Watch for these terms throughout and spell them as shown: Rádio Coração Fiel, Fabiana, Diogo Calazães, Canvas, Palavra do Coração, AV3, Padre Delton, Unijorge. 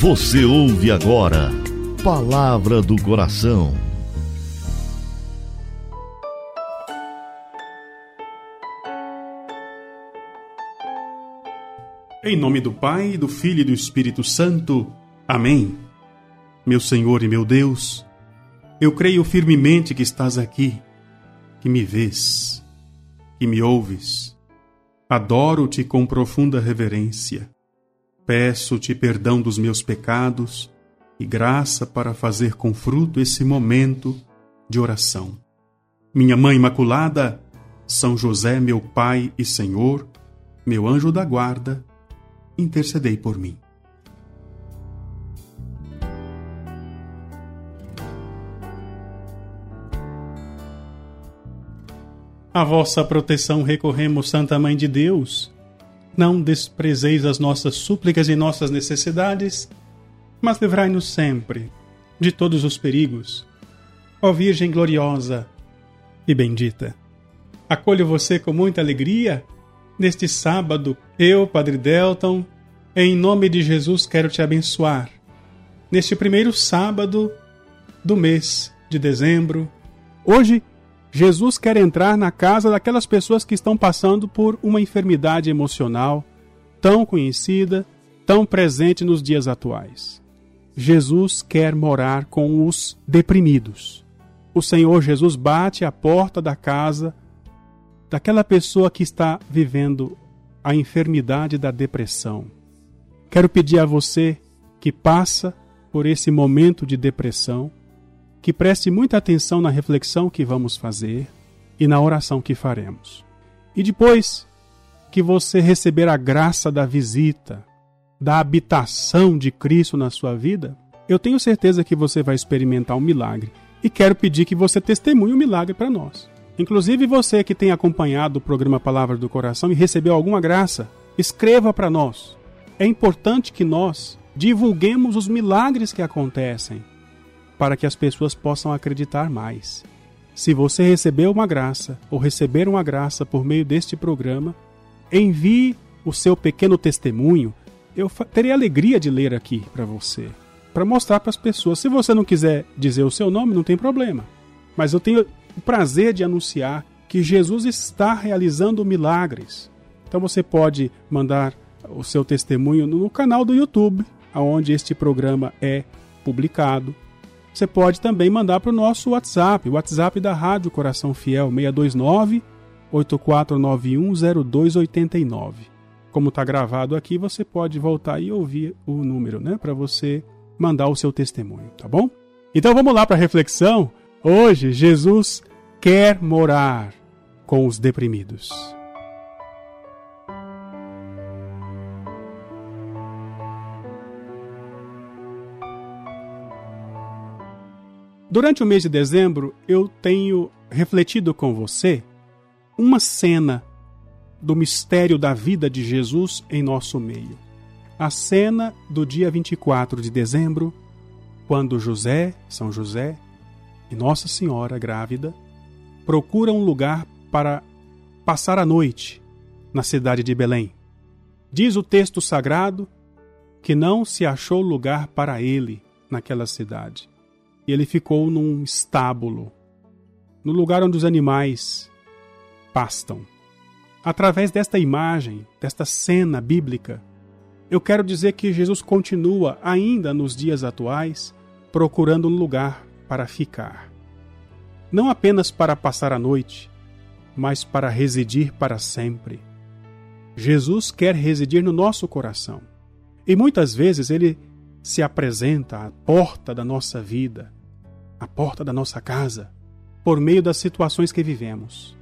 Você ouve agora Palavra do Coração. Em nome do Pai, do Filho e do Espírito Santo. Amém. Meu Senhor e meu Deus, eu creio firmemente que estás aqui, que me vês, que me ouves. Adoro-te com profunda reverência. Peço-te perdão dos meus pecados e graça para fazer com fruto esse momento de oração. Minha Mãe Imaculada, São José, meu Pai e Senhor, meu anjo da guarda, intercedei por mim. À vossa proteção recorremos, Santa Mãe de Deus. Não desprezeis as nossas súplicas e nossas necessidades, mas livrai-nos sempre de todos os perigos. Ó Virgem gloriosa e bendita, acolho você com muita alegria. Neste sábado, eu, Padre Delton, em nome de Jesus quero te abençoar. Neste primeiro sábado do mês de dezembro, hoje, Jesus quer entrar na casa daquelas pessoas que estão passando por uma enfermidade emocional tão conhecida, tão presente nos dias atuais. Jesus quer morar com os deprimidos. O Senhor Jesus bate à porta da casa daquela pessoa que está vivendo a enfermidade da depressão. Quero pedir a você que passa por esse momento de depressão, que preste muita atenção na reflexão que vamos fazer e na oração que faremos. E depois que você receber a graça da visita, da habitação de Cristo na sua vida, eu tenho certeza que você vai experimentar um milagre. E quero pedir que você testemunhe o milagre para nós. Inclusive você que tem acompanhado o programa Palavra do Coração e recebeu alguma graça, escreva para nós. É importante que nós divulguemos os milagres que acontecem, para que as pessoas possam acreditar mais. Se você recebeu uma graça ou receber uma graça por meio deste programa, envie o seu pequeno testemunho. Eu terei alegria de ler aqui para você, para mostrar para as pessoas. Se você não quiser dizer o seu nome, não tem problema. Mas eu tenho o prazer de anunciar que Jesus está realizando milagres. Então você pode mandar o seu testemunho no canal do YouTube, onde este programa é publicado. Você pode também mandar para o nosso WhatsApp, o WhatsApp da Rádio Coração Fiel, 629-8491-0289. Como está gravado aqui, você pode voltar e ouvir o número, né, para você mandar o seu testemunho, tá bom? Então vamos lá para a reflexão. Hoje, Jesus quer morar com os deprimidos. Durante o mês de dezembro, eu tenho refletido com você uma cena do mistério da vida de Jesus em nosso meio. A cena do dia 24 de dezembro, quando José, São José e Nossa Senhora grávida procuram um lugar para passar a noite na cidade de Belém. Diz o texto sagrado que não se achou lugar para ele naquela cidade. E ele ficou num estábulo, no lugar onde os animais pastam. Através desta imagem, desta cena bíblica, eu quero dizer que Jesus continua, ainda nos dias atuais, procurando um lugar para ficar. Não apenas para passar a noite, mas para residir para sempre. Jesus quer residir no nosso coração. E muitas vezes ele se apresenta à porta da nossa vida, a porta da nossa casa, por meio das situações que vivemos.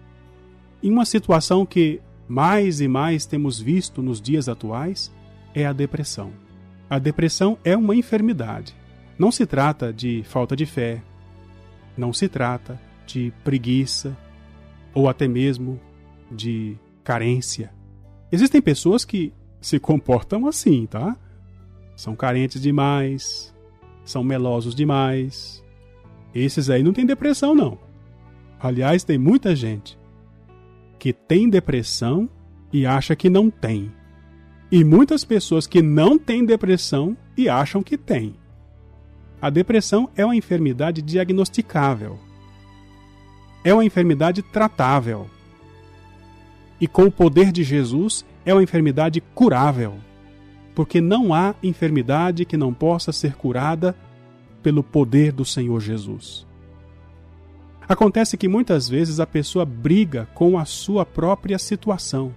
E uma situação que mais e mais temos visto nos dias atuais é a depressão. A depressão é uma enfermidade. Não se trata de falta de fé, não se trata de preguiça ou até mesmo de carência. Existem pessoas que se comportam assim, tá? São carentes demais, são melosos demais. Esses aí não têm depressão, não. Aliás, tem muita gente que tem depressão e acha que não tem. E muitas pessoas que não têm depressão e acham que têm. A depressão é uma enfermidade diagnosticável. É uma enfermidade tratável. E com o poder de Jesus, é uma enfermidade curável. Porque não há enfermidade que não possa ser curada pelo poder do Senhor Jesus. Acontece que muitas vezes a pessoa briga com a sua própria situação.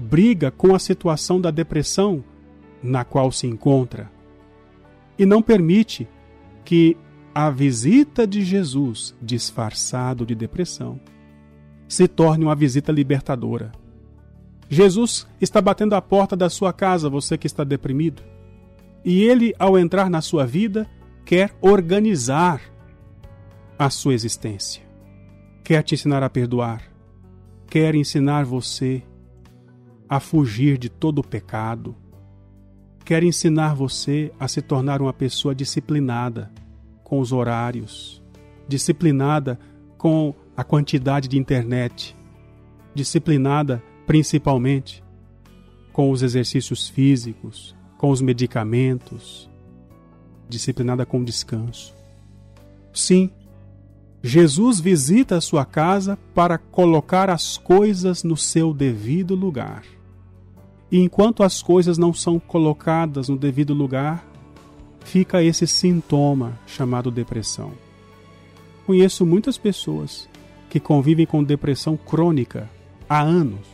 Briga com a situação da depressão na qual se encontra. E não permite que a visita de Jesus, disfarçado de depressão, se torne uma visita libertadora. Jesus está batendo a porta da sua casa, você que está deprimido. E ele, ao entrar na sua vida, quer organizar a sua existência. Quer te ensinar a perdoar. Quer ensinar você a fugir de todo o pecado. Quer ensinar você a se tornar uma pessoa disciplinada com os horários, disciplinada com a quantidade de internet, disciplinada principalmente com os exercícios físicos, com os medicamentos, disciplinada com o descanso. Sim, Jesus visita a sua casa para colocar as coisas no seu devido lugar. E enquanto as coisas não são colocadas no devido lugar, fica esse sintoma chamado depressão. Conheço muitas pessoas que convivem com depressão crônica há anos,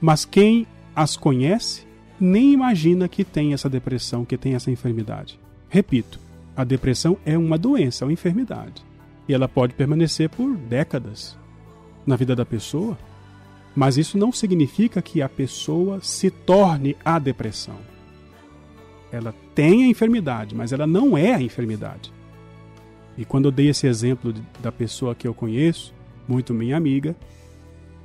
mas quem as conhece nem imagina que tem essa depressão, que tem essa enfermidade. Repito, a depressão é uma doença, uma enfermidade. E ela pode permanecer por décadas na vida da pessoa, mas isso não significa que a pessoa se torne a depressão. Ela tem a enfermidade, mas ela não é a enfermidade. E quando eu dei esse exemplo da pessoa que eu conheço, muito minha amiga,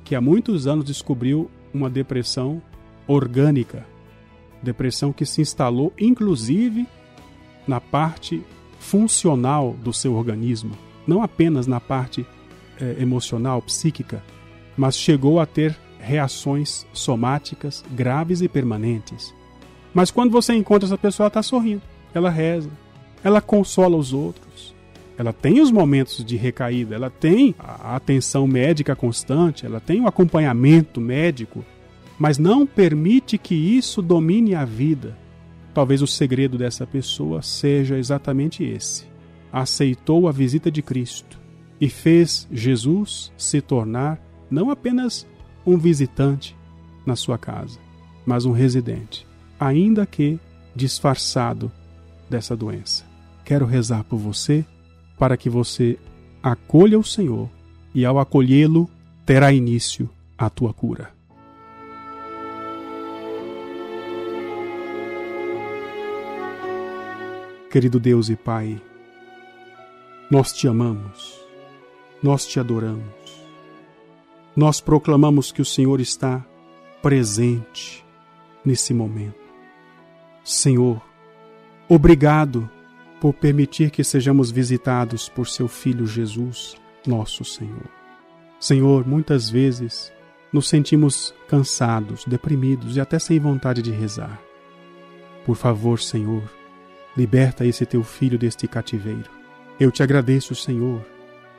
que há muitos anos descobriu uma depressão orgânica, depressão que se instalou inclusive na parte funcional do seu organismo, não apenas na parte emocional, psíquica, mas chegou a ter reações somáticas graves e permanentes. Mas quando você encontra essa pessoa, ela está sorrindo, ela reza, ela consola os outros, ela tem os momentos de recaída, ela tem a atenção médica constante, ela tem o acompanhamento médico, mas não permite que isso domine a vida. Talvez o segredo dessa pessoa seja exatamente esse. Aceitou a visita de Cristo e fez Jesus se tornar não apenas um visitante na sua casa, mas um residente, ainda que disfarçado dessa doença. Quero rezar por você para que você acolha o Senhor e, ao acolhê-lo, terá início a tua cura. Querido Deus e Pai, nós te amamos, nós te adoramos, nós proclamamos que o Senhor está presente nesse momento. Senhor, obrigado por permitir que sejamos visitados por seu Filho Jesus, nosso Senhor. Senhor, muitas vezes nos sentimos cansados, deprimidos e até sem vontade de rezar. Por favor, Senhor, liberta esse teu filho deste cativeiro. Eu te agradeço, Senhor,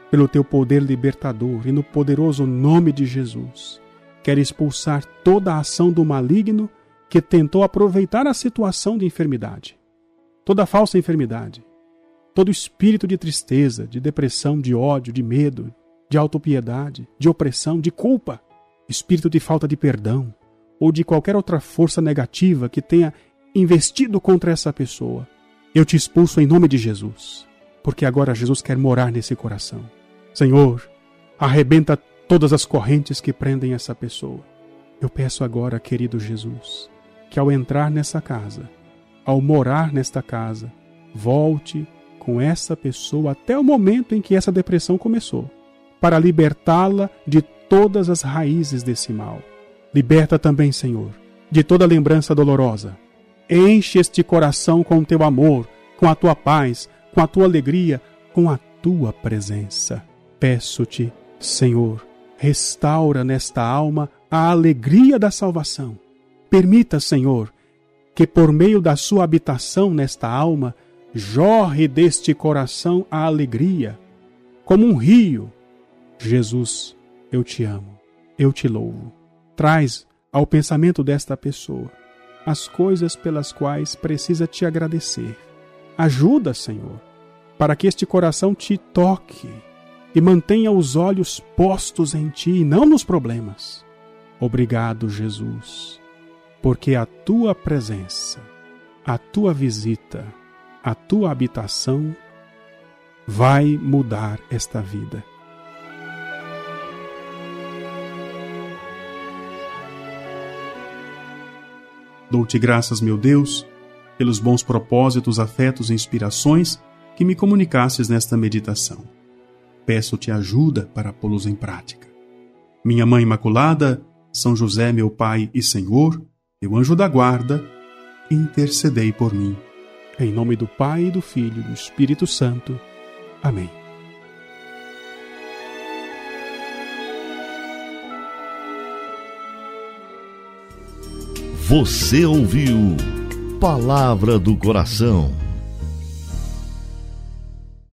pelo teu poder libertador e no poderoso nome de Jesus. Quero expulsar toda a ação do maligno que tentou aproveitar a situação de enfermidade. Toda falsa enfermidade, todo espírito de tristeza, de depressão, de ódio, de medo, de autopiedade, de opressão, de culpa, espírito de falta de perdão ou de qualquer outra força negativa que tenha investido contra essa pessoa, eu te expulso em nome de Jesus, porque agora Jesus quer morar nesse coração. Senhor, arrebenta todas as correntes que prendem essa pessoa. Eu peço agora, querido Jesus, que ao entrar nessa casa, ao morar nesta casa, volte com essa pessoa até o momento em que essa depressão começou, para libertá-la de todas as raízes desse mal. Liberta também, Senhor, de toda lembrança dolorosa. Enche este coração com o teu amor, com a tua paz, com a tua alegria, com a tua presença. Peço-te, Senhor, restaura nesta alma a alegria da salvação, Permita, Senhor, que por meio da sua habitação nesta alma, jorre deste coração a alegria, como um rio. Jesus, eu te amo, eu te louvo. Traz ao pensamento desta pessoa as coisas pelas quais precisa te agradecer. Ajuda, Senhor, para que este coração te toque e mantenha os olhos postos em ti e não nos problemas. Obrigado, Jesus, porque a tua presença, a tua visita, a tua habitação vai mudar esta vida. Dou-te graças, meu Deus, pelos bons propósitos, afetos e inspirações que me comunicasses nesta meditação. Peço-te ajuda para pô-los em prática. Minha Mãe Imaculada, São José, meu Pai e Senhor, meu anjo da guarda, intercedei por mim. Em nome do Pai, do Filho e do Espírito Santo. Amém. Você ouviu Palavra do Coração.